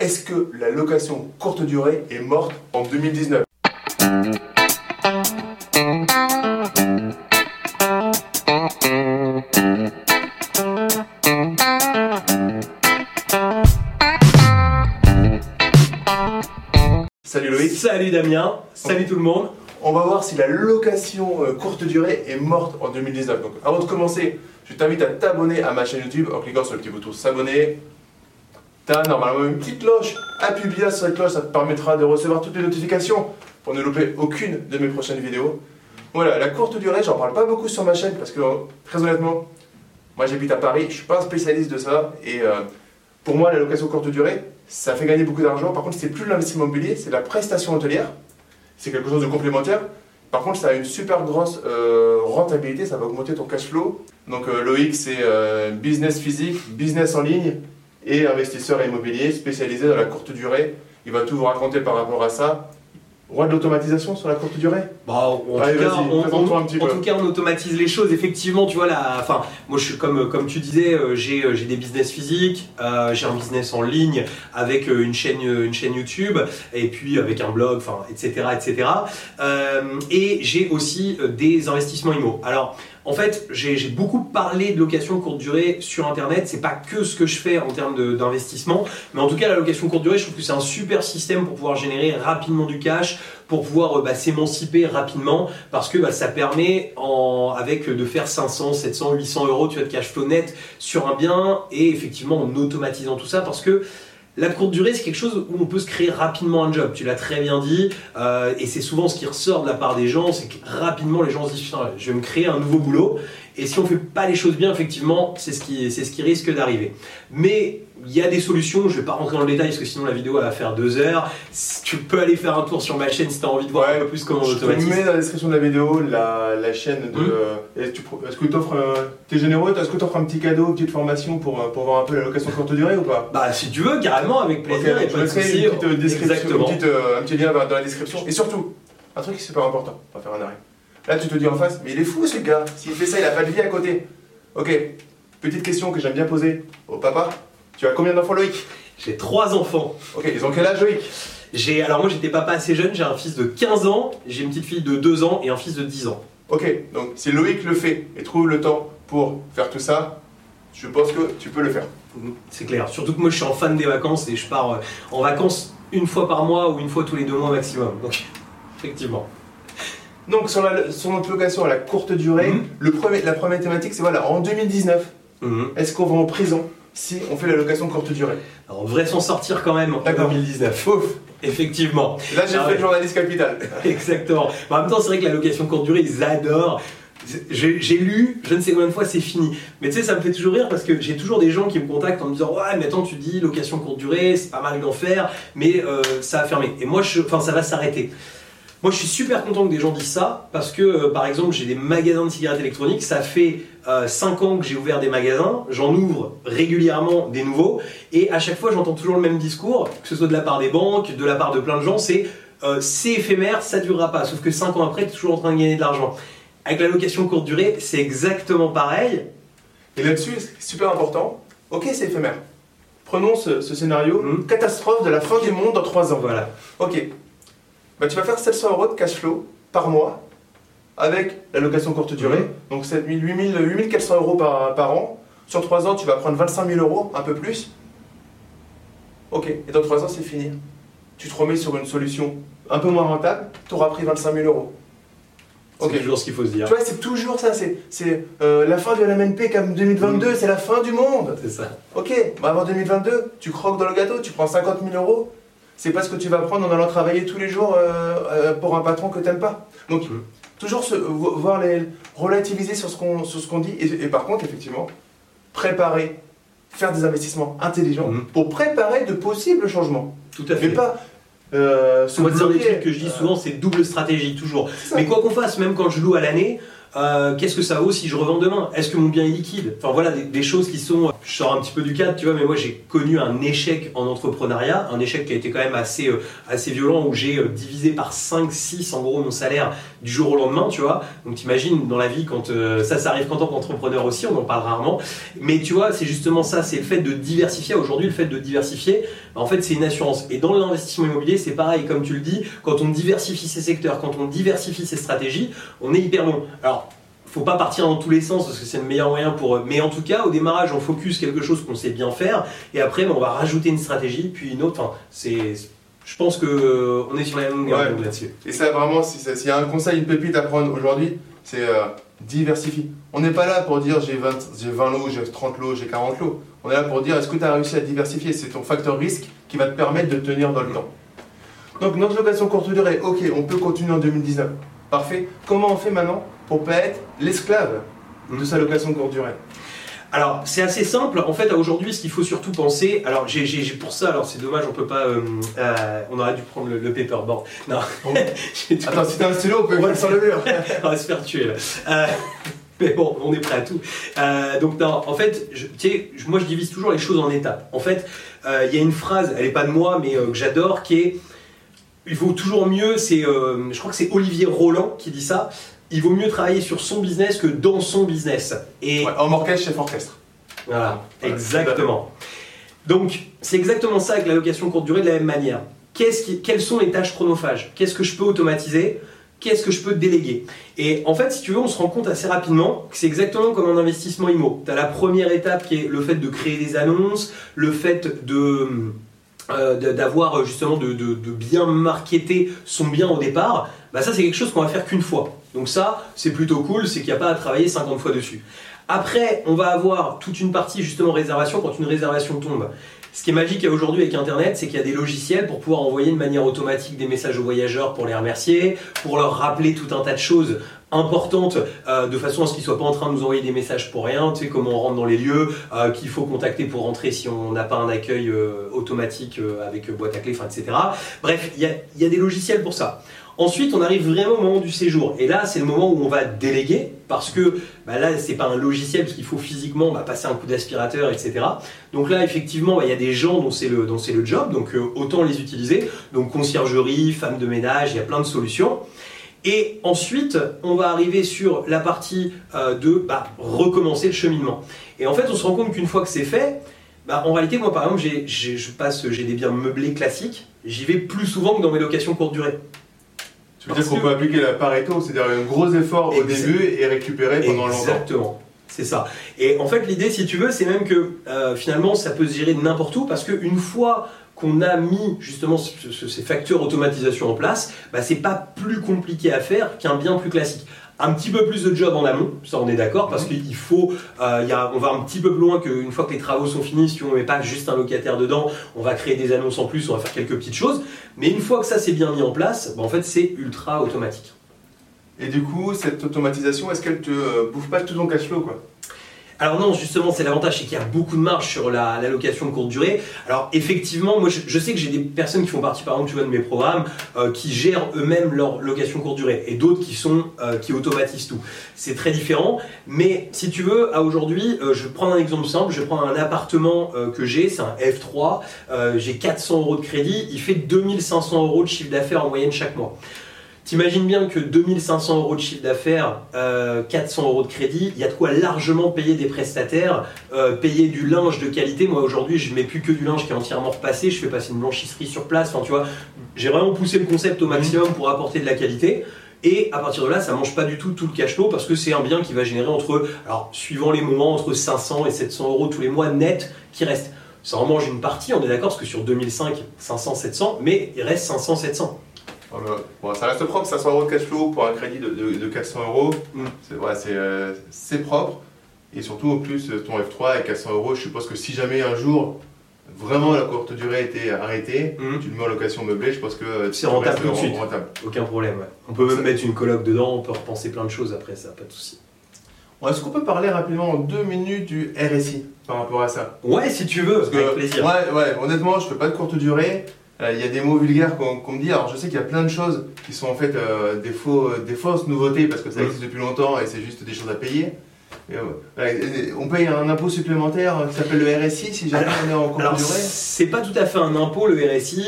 Est-ce que la location courte durée est morte en 2019 ? Salut Loïc. Salut Damien. Salut tout le monde. On va voir si la location courte durée est morte en 2019. Donc avant de commencer, je t'invite à t'abonner à ma chaîne YouTube en cliquant sur le petit bouton s'abonner. T'as normalement une petite cloche, appuie bien sur cette cloche, ça te permettra de recevoir toutes les notifications pour ne louper aucune de mes prochaines vidéos. Voilà, la courte durée, j'en parle pas beaucoup sur ma chaîne parce que très honnêtement, moi j'habite à Paris, je suis pas un spécialiste de ça et pour moi la location courte durée, ça fait gagner beaucoup d'argent. Par contre, c'est plus de l'investissement immobilier, c'est de la prestation hôtelière. C'est quelque chose de complémentaire. Par contre, ça a une super grosse rentabilité, ça va augmenter ton cash flow. Donc Loïc, c'est business physique, business en ligne et investisseur immobilier spécialisé dans la courte durée. Il va tout vous raconter par rapport à ça. Roi de l'automatisation sur la courte durée. En tout cas, on automatise les choses. Effectivement, tu vois, moi, je suis comme tu disais, j'ai des business physiques, j'ai un business en ligne avec une chaîne YouTube et puis avec un blog, enfin, etc. Et j'ai aussi des investissements IMO. Alors, en fait, j'ai beaucoup parlé de location courte durée sur Internet. C'est pas que ce que je fais en termes d'investissement, mais en tout cas, la location courte durée, je trouve que c'est un super système pour pouvoir générer rapidement du cash, pour pouvoir s'émanciper rapidement, parce que ça permet de faire 500, 700, 800 euros de cash flow net sur un bien, et effectivement en automatisant tout ça, parce que la courte durée, c'est quelque chose où on peut se créer rapidement un job, tu l'as très bien dit, et c'est souvent ce qui ressort de la part des gens, c'est que rapidement les gens se disent « je vais me créer un nouveau boulot », et si on ne fait pas les choses bien, effectivement, c'est ce qui risque d'arriver. Mais il y a des solutions, je ne vais pas rentrer dans le détail parce que sinon la vidéo elle va faire 2 heures. Tu peux aller faire un tour sur ma chaîne si tu as envie de voir un peu plus comment on automatise. Je te mets dans la description de la vidéo la chaîne de... Est-ce que tu offres... T'es généreux, est-ce que tu offres un petit cadeau, une petite formation pour voir un peu la location courte durée ou pas ? Bah si tu veux, carrément, avec plaisir. Okay, un petit lien dans la description. Et surtout, un truc qui est super important, on va faire un arrêt. Là, tu te dis en face, mais il est fou ce gars, s'il fait ça, il n'a pas de vie à côté. Ok, petite question que j'aime bien poser au papa. Tu as combien d'enfants, Loïc ? J'ai 3 enfants. Ok, ils ont quel âge, Loïc ? Alors moi, j'étais papa assez jeune, j'ai un fils de 15 ans, j'ai une petite fille de 2 ans et un fils de 10 ans. Ok, donc si Loïc le fait et trouve le temps pour faire tout ça, je pense que tu peux le faire. C'est clair, surtout que moi, je suis un fan des vacances et je pars en vacances une fois par mois ou une fois tous les 2 mois maximum. Donc, effectivement. Donc sur notre location à la courte durée, la première thématique c'est en 2019, est-ce qu'on va en prison si on fait la location courte durée ? Alors, on devrait s'en sortir quand même en 2019. Ouf. Effectivement. Là j'ai fait le journaliste capital. Exactement. Mais en même temps c'est vrai que la location courte durée ils adorent. J'ai lu, je ne sais combien de fois, c'est fini. Mais tu sais, ça me fait toujours rire parce que j'ai toujours des gens qui me contactent en me disant « Ouais, mais attends, tu dis location courte durée, c'est pas mal d'en faire, mais ça a fermé. » Et moi, ça va s'arrêter. Moi, je suis super content que des gens disent ça parce que, par exemple, j'ai des magasins de cigarettes électroniques. Ça fait 5 ans que j'ai ouvert des magasins. J'en ouvre régulièrement des nouveaux. Et à chaque fois, j'entends toujours le même discours, que ce soit de la part des banques, de la part de plein de gens. C'est éphémère, ça ne durera pas. Sauf que 5 ans après, tu es toujours en train de gagner de l'argent. Avec la location courte durée, c'est exactement pareil. Et là-dessus, c'est super important. Ok, c'est éphémère. Prenons ce scénario. Catastrophe de la fin du monde dans 3 ans. Voilà. Ok. Tu vas faire 700 euros de cash flow par mois avec la location courte durée, donc 8400 euros par an. Sur 3 ans, tu vas prendre 25 000 euros, un peu plus. Ok, et dans 3 ans, c'est fini. Tu te remets sur une solution un peu moins rentable, tu auras pris 25 000 euros. Okay. C'est toujours ce qu'il faut se dire. Tu vois, c'est toujours ça, c'est la fin de LMNP comme 2022, c'est la fin du monde. C'est ça. Ok, avant 2022, tu croques dans le gâteau, tu prends 50 000 euros. C'est pas ce que tu vas prendre en allant travailler tous les jours pour un patron que t'aimes pas. Donc, toujours relativiser sur ce qu'on dit. Et par contre, effectivement, préparer, faire des investissements intelligents pour préparer de possibles changements. Tout à fait. Mais pas... Moi, c'est un des trucs que je dis souvent, c'est double stratégie, toujours. Mais quoi qu'on fasse, même quand je loue à l'année, Qu'est-ce que ça vaut si je revends demain? Est-ce que mon bien est liquide? Enfin voilà, des choses qui sont... Je sors un petit peu du cadre, tu vois, mais moi j'ai connu un échec en entrepreneuriat, un échec qui a été quand même assez violent, où j'ai divisé par 5-6 en gros mon salaire du jour au lendemain, tu vois. Donc t'imagines dans la vie, quand ça arrive qu'en tant qu'entrepreneur aussi, on en parle rarement. Mais tu vois, c'est justement ça, c'est le fait de diversifier. Aujourd'hui, le fait de diversifier, en fait, c'est une assurance. Et dans l'investissement immobilier, c'est pareil, comme tu le dis, quand on diversifie ses secteurs, quand on diversifie ses stratégies, on est hyper bon. Alors, faut pas partir dans tous les sens parce que c'est le meilleur moyen pour... Mais en tout cas, au démarrage, on focus quelque chose qu'on sait bien faire et après, on va rajouter une stratégie, puis une autre. Enfin, c'est... Je pense qu'on est sur la même longueur là-dessus. Et ça, vraiment, s'il y a un conseil, une pépite à prendre aujourd'hui, c'est diversifie. On n'est pas là pour dire j'ai 20 lots, j'ai 30 lots, j'ai 40 lots. On est là pour dire est-ce que tu as réussi à diversifier. C'est ton facteur risque qui va te permettre de tenir dans le temps. Donc, notre location courte durée, ok, on peut continuer en 2019. Parfait. Comment on fait maintenant pour ne pas être l'esclave de sa location courte durée? Alors, c'est assez simple. En fait, aujourd'hui, ce qu'il faut surtout penser... Alors, j'ai pour ça... Alors, c'est dommage, on peut pas... on aurait dû prendre le paperboard. Non. Attends, si t'as un stylo, on peut le faire le mur. On va se faire tuer, là. Mais bon, on est prêt à tout. Donc, non, en fait, moi, je divise toujours les choses en étapes. En fait, il y a une phrase, elle n'est pas de moi, mais que j'adore, qui est... Il vaut toujours mieux... je crois que c'est Olivier Roland qui dit ça. Il vaut mieux travailler sur son business que dans son business. Et ouais, homme orchestre, chef orchestre. Voilà, exactement. Donc, c'est exactement ça avec la location courte durée de la même manière. Quelles sont les tâches chronophages? Qu'est-ce que je peux automatiser? Qu'est-ce que je peux déléguer? Et en fait, si tu veux, on se rend compte assez rapidement que c'est exactement comme un investissement IMO. Tu as la première étape qui est le fait de créer des annonces, le fait d'avoir justement de bien marketer son bien au départ. Bah ça, c'est quelque chose qu'on va faire qu'une fois. Donc ça, c'est plutôt cool, c'est qu'il n'y a pas à travailler 50 fois dessus. Après, on va avoir toute une partie justement réservation quand une réservation tombe. Ce qui est magique aujourd'hui avec Internet, c'est qu'il y a des logiciels pour pouvoir envoyer de manière automatique des messages aux voyageurs pour les remercier, pour leur rappeler tout un tas de choses importantes de façon à ce qu'ils ne soient pas en train de nous envoyer des messages pour rien, tu sais, comment on rentre dans les lieux, qu'il faut contacter pour rentrer si on n'a pas un accueil automatique avec boîte à clé, enfin, etc. Bref, il y a des logiciels pour ça. Ensuite, on arrive vraiment au moment du séjour. Et là, c'est le moment où on va déléguer parce que bah là, ce n'est pas un logiciel parce qu'il faut physiquement passer un coup d'aspirateur, etc. Donc là, effectivement, il y a des gens dont c'est le job, donc autant les utiliser. Donc conciergerie, femme de ménage, il y a plein de solutions. Et ensuite, on va arriver sur la partie recommencer le cheminement. Et en fait, on se rend compte qu'une fois que c'est fait, en réalité, moi, par exemple, j'ai des biens meublés classiques. J'y vais plus souvent que dans mes locations courte durée. Tu veux dire qu'on peut appliquer la Pareto, c'est-à-dire un gros effort au début et récupérer pendant longtemps. Exactement, c'est ça. Et en fait, l'idée, si tu veux, c'est même que finalement, ça peut se gérer de n'importe où parce qu'une fois qu'on a mis justement ces facteurs automatisation en place, c'est pas plus compliqué à faire qu'un bien plus classique. Un petit peu plus de job en amont, ça on est d'accord, parce qu'il faut, on va un petit peu plus loin qu'une fois que les travaux sont finis, si on ne met pas juste un locataire dedans, on va créer des annonces en plus, on va faire quelques petites choses. Mais une fois que ça c'est bien mis en place, en fait c'est ultra automatique. Et du coup, cette automatisation, est-ce qu'elle te bouffe pas tout ton cash flow quoi ? Alors non, justement, c'est l'avantage, c'est qu'il y a beaucoup de marge sur la location de courte durée. Alors effectivement, moi je sais que j'ai des personnes qui font partie, par exemple, tu vois, de mes programmes, qui gèrent eux-mêmes leur location courte durée, et d'autres qui automatisent tout. C'est très différent, mais si tu veux, à aujourd'hui, je vais prendre un exemple simple, je vais prendre un appartement que j'ai, c'est un F3, j'ai 400 € de crédit, il fait 2500 € de chiffre d'affaires en moyenne chaque mois. T'imagines bien que 2500 € de chiffre d'affaires, 400 € de crédit, il y a de quoi largement payer des prestataires, payer du linge de qualité. Moi aujourd'hui, je ne mets plus que du linge qui est entièrement repassé, je fais passer une blanchisserie sur place. Enfin, tu vois, j'ai vraiment poussé le concept au maximum pour apporter de la qualité. Et à partir de là, ça ne mange pas du tout le cash flow parce que c'est un bien qui va générer suivant les moments, entre 500 et 700 € tous les mois net qui restent. Ça en mange une partie, on est d'accord, parce que sur 2005, 500, 700, mais il reste 500, 700. Bon, ça reste propre, 500 € de cash flow pour un crédit de 400 €, c'est propre. Et surtout, en plus, ton F3 et 400 €, je suppose que si jamais un jour, vraiment la courte durée était arrêtée, tu le mets en location meublée, je pense que c'est rentable tout de suite. Aucun problème. Ouais. On peut même mettre une coloc dedans, on peut repenser plein de choses après ça, pas de souci. Est-ce qu'on peut parler rapidement en 2 minutes du RSI par rapport à ça? Ouais, si tu veux, avec plaisir. Ouais, honnêtement, je ne fais pas de courte durée. Il y a des mots vulgaires qu'on me dit. Alors je sais qu'il y a plein de choses qui sont en fait des fausses nouveautés parce que ça existe depuis longtemps et c'est juste des choses à payer. On paye un impôt supplémentaire qui s'appelle le RSI si jamais on est en cours de durée. C'est pas tout à fait un impôt le RSI,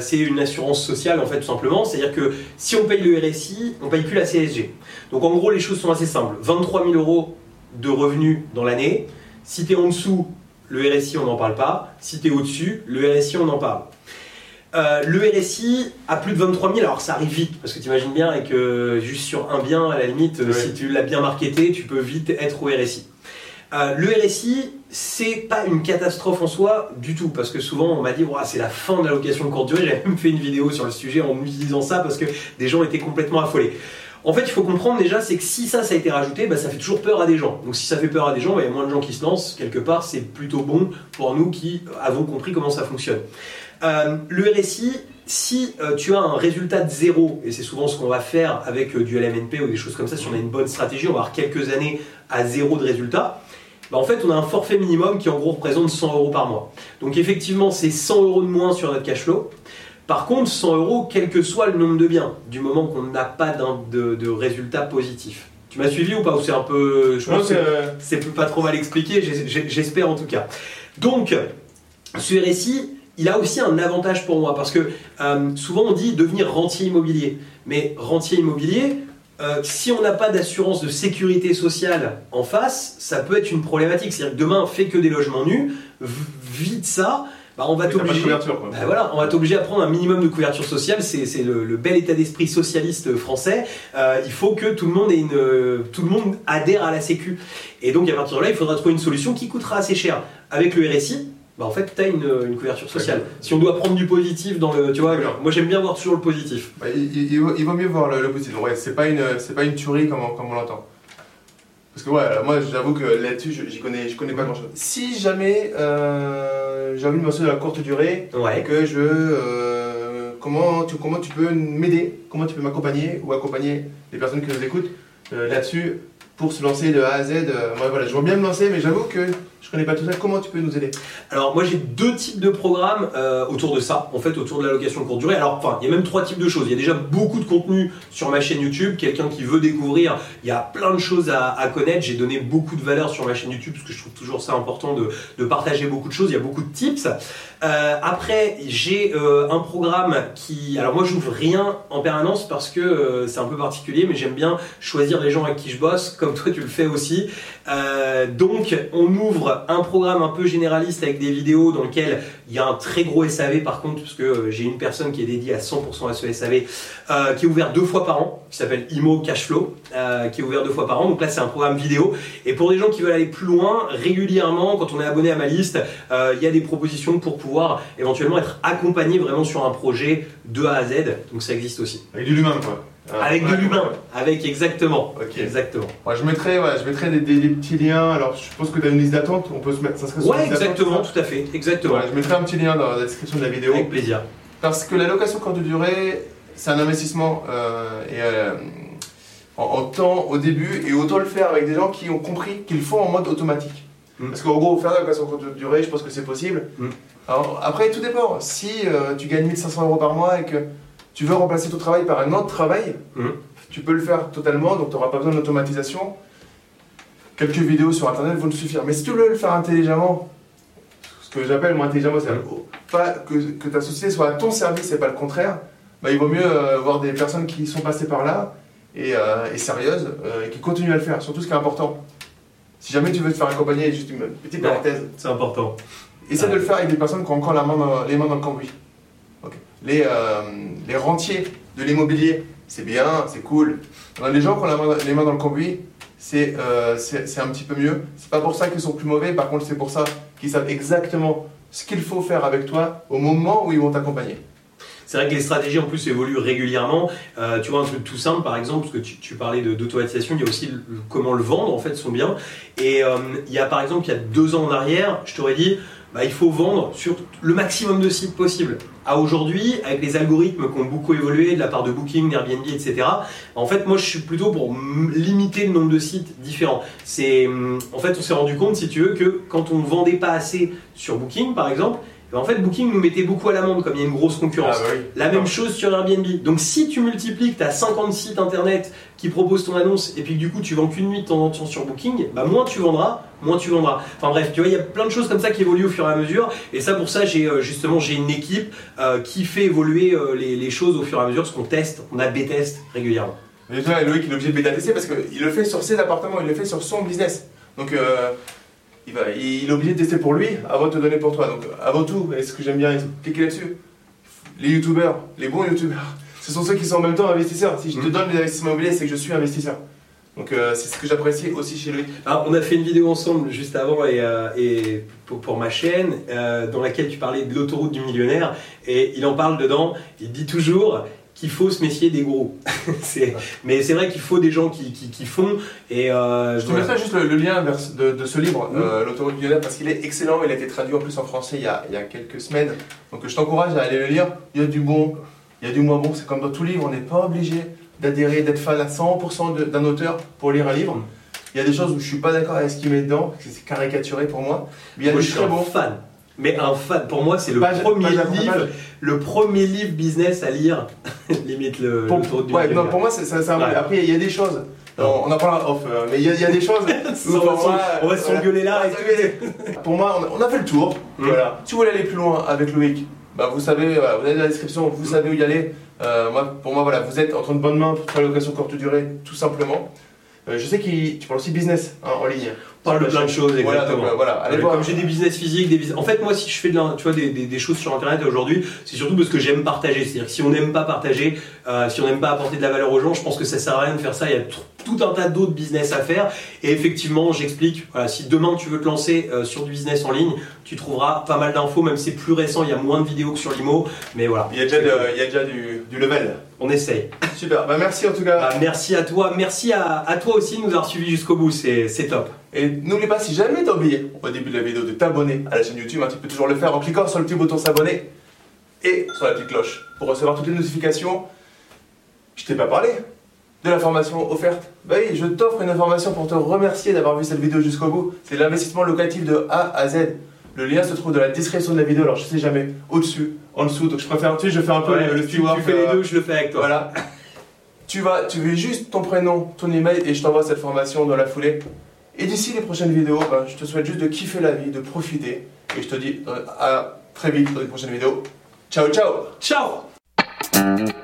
c'est une assurance sociale en fait tout simplement, c'est-à-dire que si on paye le RSI, on paye plus la CSG. Donc en gros les choses sont assez simples, 23 000 euros de revenus dans l'année, si t'es en dessous le RSI on n'en parle pas, si t'es au-dessus le RSI on en parle. Le RSI à plus de 23 000, alors ça arrive vite parce que t'imagines bien avec juste sur un bien à la limite, ouais. Si tu l'as bien marketé, tu peux vite être au RSI. Le RSI, c'est pas une catastrophe en soi du tout parce que souvent on m'a dit ouais, c'est la fin de l'allocation courte durée, j'avais même fait une vidéo sur le sujet en utilisant ça parce que des gens étaient complètement affolés. En fait, il faut comprendre déjà, c'est que si ça a été rajouté, bah, ça fait toujours peur à des gens. Donc si ça fait peur à des gens, bah, il y a moins de gens qui se lancent. Quelque part, c'est plutôt bon pour nous qui avons compris comment ça fonctionne. Le RSI, si tu as un résultat de zéro, et c'est souvent ce qu'on va faire avec du LMNP ou des choses comme ça, si on a une bonne stratégie, on va avoir quelques années à zéro de résultat, bah, en fait, on a un forfait minimum qui en gros représente 100 euros par mois. Donc effectivement, c'est 100 euros de moins sur notre cash flow. Par contre, 100 euros, quel que soit le nombre de biens, du moment qu'on n'a pas de résultat positif. Tu m'as suivi ou pas? Ou c'est un peu. Je pense que c'est pas trop mal expliqué, j'espère en tout cas. Donc, ce RSI, il a aussi un avantage pour moi parce que souvent on dit devenir rentier immobilier. Mais rentier immobilier, si on n'a pas d'assurance de sécurité sociale en face, ça peut être une problématique. C'est-à-dire que demain, fais que des logements nus, vide ça. Bah on va t'obliger à prendre un minimum de couverture sociale, c'est le bel état d'esprit socialiste français, il faut que tout le monde adhère à la sécu. Et donc à partir de là, il faudra trouver une solution qui coûtera assez cher. Avec le RSI, bah en fait, tu as une couverture sociale. Okay. Si on doit prendre du positif dans le... Tu vois, okay. Moi j'aime bien voir toujours le positif. Bah, il vaut mieux voir le positif. Ouais, c'est pas une tuerie comme on l'entend. Parce que ouais, moi j'avoue que là-dessus je connais pas grand chose. Si jamais j'ai envie de me lancer dans la courte durée, ouais. Que je comment tu peux m'aider, comment tu peux m'accompagner ou accompagner les personnes qui nous écoutent là-dessus pour se lancer de A à Z. Moi voilà, je veux bien me lancer, mais j'avoue que je connais pas tout ça. Comment tu peux nous aider? Alors moi j'ai deux types de programmes autour de ça, en fait autour de l'allocation courte durée. Alors enfin, il y a même trois types de choses. Il y a déjà beaucoup de contenu sur ma chaîne YouTube. Quelqu'un qui veut découvrir, il y a plein de choses à connaître. J'ai donné beaucoup de valeur sur ma chaîne YouTube parce que je trouve toujours ça important de partager beaucoup de choses. Il y a beaucoup de tips. Après j'ai un programme qui, alors moi j'ouvre rien en permanence parce que c'est un peu particulier, mais j'aime bien choisir les gens avec qui je bosse, comme toi tu le fais aussi. Donc on ouvre un programme un peu généraliste avec des vidéos dans lequel il y a un très gros SAV par contre, parce que j'ai une personne qui est dédiée à 100% à ce SAV qui est ouvert 2 fois par an, qui s'appelle Imo Cashflow, qui est ouvert 2 fois par an. Donc là c'est un programme vidéo, et pour des gens qui veulent aller plus loin, régulièrement quand on est abonné à ma liste, il y a des propositions pour pouvoir éventuellement être accompagné vraiment sur un projet de A à Z. Donc ça existe aussi. Avec de l'humain quoi. Avec de l'humain, avec exactement. Okay. Exactement. Ouais, je mettrai des petits liens. Alors, je pense que tu as une liste d'attente. On peut se mettre. Ça serait sur liste d'attente. Exactement, tout à fait. Exactement. Ouais, je mettrai un petit lien dans la description de la vidéo. Avec plaisir. Parce que la location courte durée, c'est un investissement en temps au début, et autant le faire avec des gens qui ont compris qu'ils le font en mode automatique. Parce qu'en gros, faire de la location courte durée, je pense que c'est possible. Alors, après, tout dépend. Si tu gagnes 1500 euros par mois et que tu veux remplacer ton travail par un autre travail, tu peux le faire totalement, donc tu n'auras pas besoin d'automatisation. Quelques vidéos sur internet vont te suffire. Mais si tu veux le faire intelligemment, ce que j'appelle moi intelligemment, c'est pas que ta société soit à ton service et pas le contraire, bah, il vaut mieux voir des personnes qui sont passées par là et sérieuses et qui continuent à le faire, surtout ce qui est important. Si jamais tu veux te faire accompagner, juste une petite parenthèse. C'est important. Essaie de le faire avec des personnes qui ont encore les mains dans le cambouis. Les rentiers de l'immobilier, c'est bien, c'est cool. Alors, les gens qui ont les mains dans le cambouis, c'est un petit peu mieux. C'est pas pour ça qu'ils sont plus mauvais, par contre c'est pour ça qu'ils savent exactement ce qu'il faut faire avec toi au moment où ils vont t'accompagner. C'est vrai que les stratégies en plus évoluent régulièrement. Tu vois un truc tout simple par exemple, parce que tu parlais d'automatisation, il y a aussi comment le vendre en fait son bien. Et il y a par exemple il y a 2 ans en arrière, je t'aurais dit bah, il faut vendre sur le maximum de sites possible. À aujourd'hui, avec les algorithmes qui ont beaucoup évolué de la part de Booking, Airbnb, etc. En fait, moi, je suis plutôt pour limiter le nombre de sites différents. En fait, on s'est rendu compte, si tu veux, que quand on vendait pas assez sur Booking, par exemple, En fait, Booking nous mettait beaucoup à l'amende comme il y a une grosse concurrence. Ah, oui. La même chose sur Airbnb. Donc si tu multiplies que tu as 50 sites internet qui proposent ton annonce et puis que du coup tu vends qu'une nuit de temps en temps sur Booking, bah moins tu vendras. Enfin bref, tu vois, il y a plein de choses comme ça qui évoluent au fur et à mesure. Et ça, pour ça, j'ai une équipe qui fait évoluer les choses au fur et à mesure, parce qu'on teste, on a B-test régulièrement. Déjà, Loïc, il est obligé de bêta-tester parce qu'il le fait sur ses appartements, il le fait sur son business. Donc, il est obligé de tester pour lui avant de te donner pour toi. Donc, avant tout, et ce que j'aime bien expliquer là-dessus, les youtubeurs, les bons youtubeurs, ce sont ceux qui sont en même temps investisseurs. Si je te donne des investissements immobiliers, c'est que je suis investisseur. Donc, c'est ce que j'apprécie aussi chez Loïc. Alors, on a fait une vidéo ensemble juste avant et pour ma chaîne dans laquelle tu parlais de l'autoroute du millionnaire et il en parle dedans, il dit toujours qu'il faut se méfier des gros. Mais c'est vrai qu'il faut des gens qui font. Et je te mettrai juste le lien de ce livre, L'autoroute du millionnaire, parce qu'il est excellent. Il a été traduit en plus en français il y a quelques semaines. Donc je t'encourage à aller le lire. Il y a du bon, il y a du moins bon. C'est comme dans tout livre, on n'est pas obligé d'adhérer, d'être fan à 100% d'un auteur pour lire un livre. Il y a des choses où je ne suis pas d'accord avec ce qu'il met dedans, c'est caricaturé pour moi. Mais il y a des très bons fans. Mais un fan, pour moi, c'est le premier livre business à lire, limite le tour du livre. Pour moi, c'est un bon. Après, il y a des choses, on en parlera off, mais il y a des choses. On va s'engueuler là. Pour moi, on a fait le tour. Voilà. Si vous voulez aller plus loin avec Loïc, vous savez, vous avez la description, vous savez où y aller. Pour moi, voilà, vous êtes entre de bonnes mains pour faire la location courte durée, tout simplement. Je sais que tu parles aussi business en ligne. On parle de plein de choses, exactement. Voilà, allez voir. Comme j'ai des business physiques, en fait, moi, si je fais des choses sur Internet aujourd'hui, c'est surtout parce que j'aime partager. C'est-à-dire que si on n'aime pas partager, si on n'aime pas apporter de la valeur aux gens, je pense que ça ne sert à rien de faire ça. Il y a tout un tas d'autres business à faire. Et effectivement, j'explique, voilà, si demain tu veux te lancer sur du business en ligne, tu trouveras pas mal d'infos, même si c'est plus récent, il y a moins de vidéos que sur l'IMO. Mais voilà. Il y a déjà du level. On essaye. Super, merci en tout cas. Merci à toi, merci à toi aussi de nous avoir suivis jusqu'au bout, c'est top. Et n'oublie pas, si jamais t'as oublié au début de la vidéo de t'abonner à la chaîne YouTube, tu peux toujours le faire en cliquant sur le petit bouton s'abonner et sur la petite cloche pour recevoir toutes les notifications. Je t'ai pas parlé de la formation offerte. Oui, je t'offre une information pour te remercier d'avoir vu cette vidéo jusqu'au bout. C'est l'investissement locatif de A à Z. Le lien se trouve dans la description de la vidéo, alors je sais jamais, au-dessus, en dessous, donc je préfère je fais un peu le steward. Tu fais les deux, je le fais avec toi. Voilà. Tu mets juste ton prénom, ton email et je t'envoie cette formation dans la foulée. Et d'ici les prochaines vidéos, je te souhaite juste de kiffer la vie, de profiter. Et je te dis à très vite dans les prochaines vidéos. Ciao, ciao. Ciao.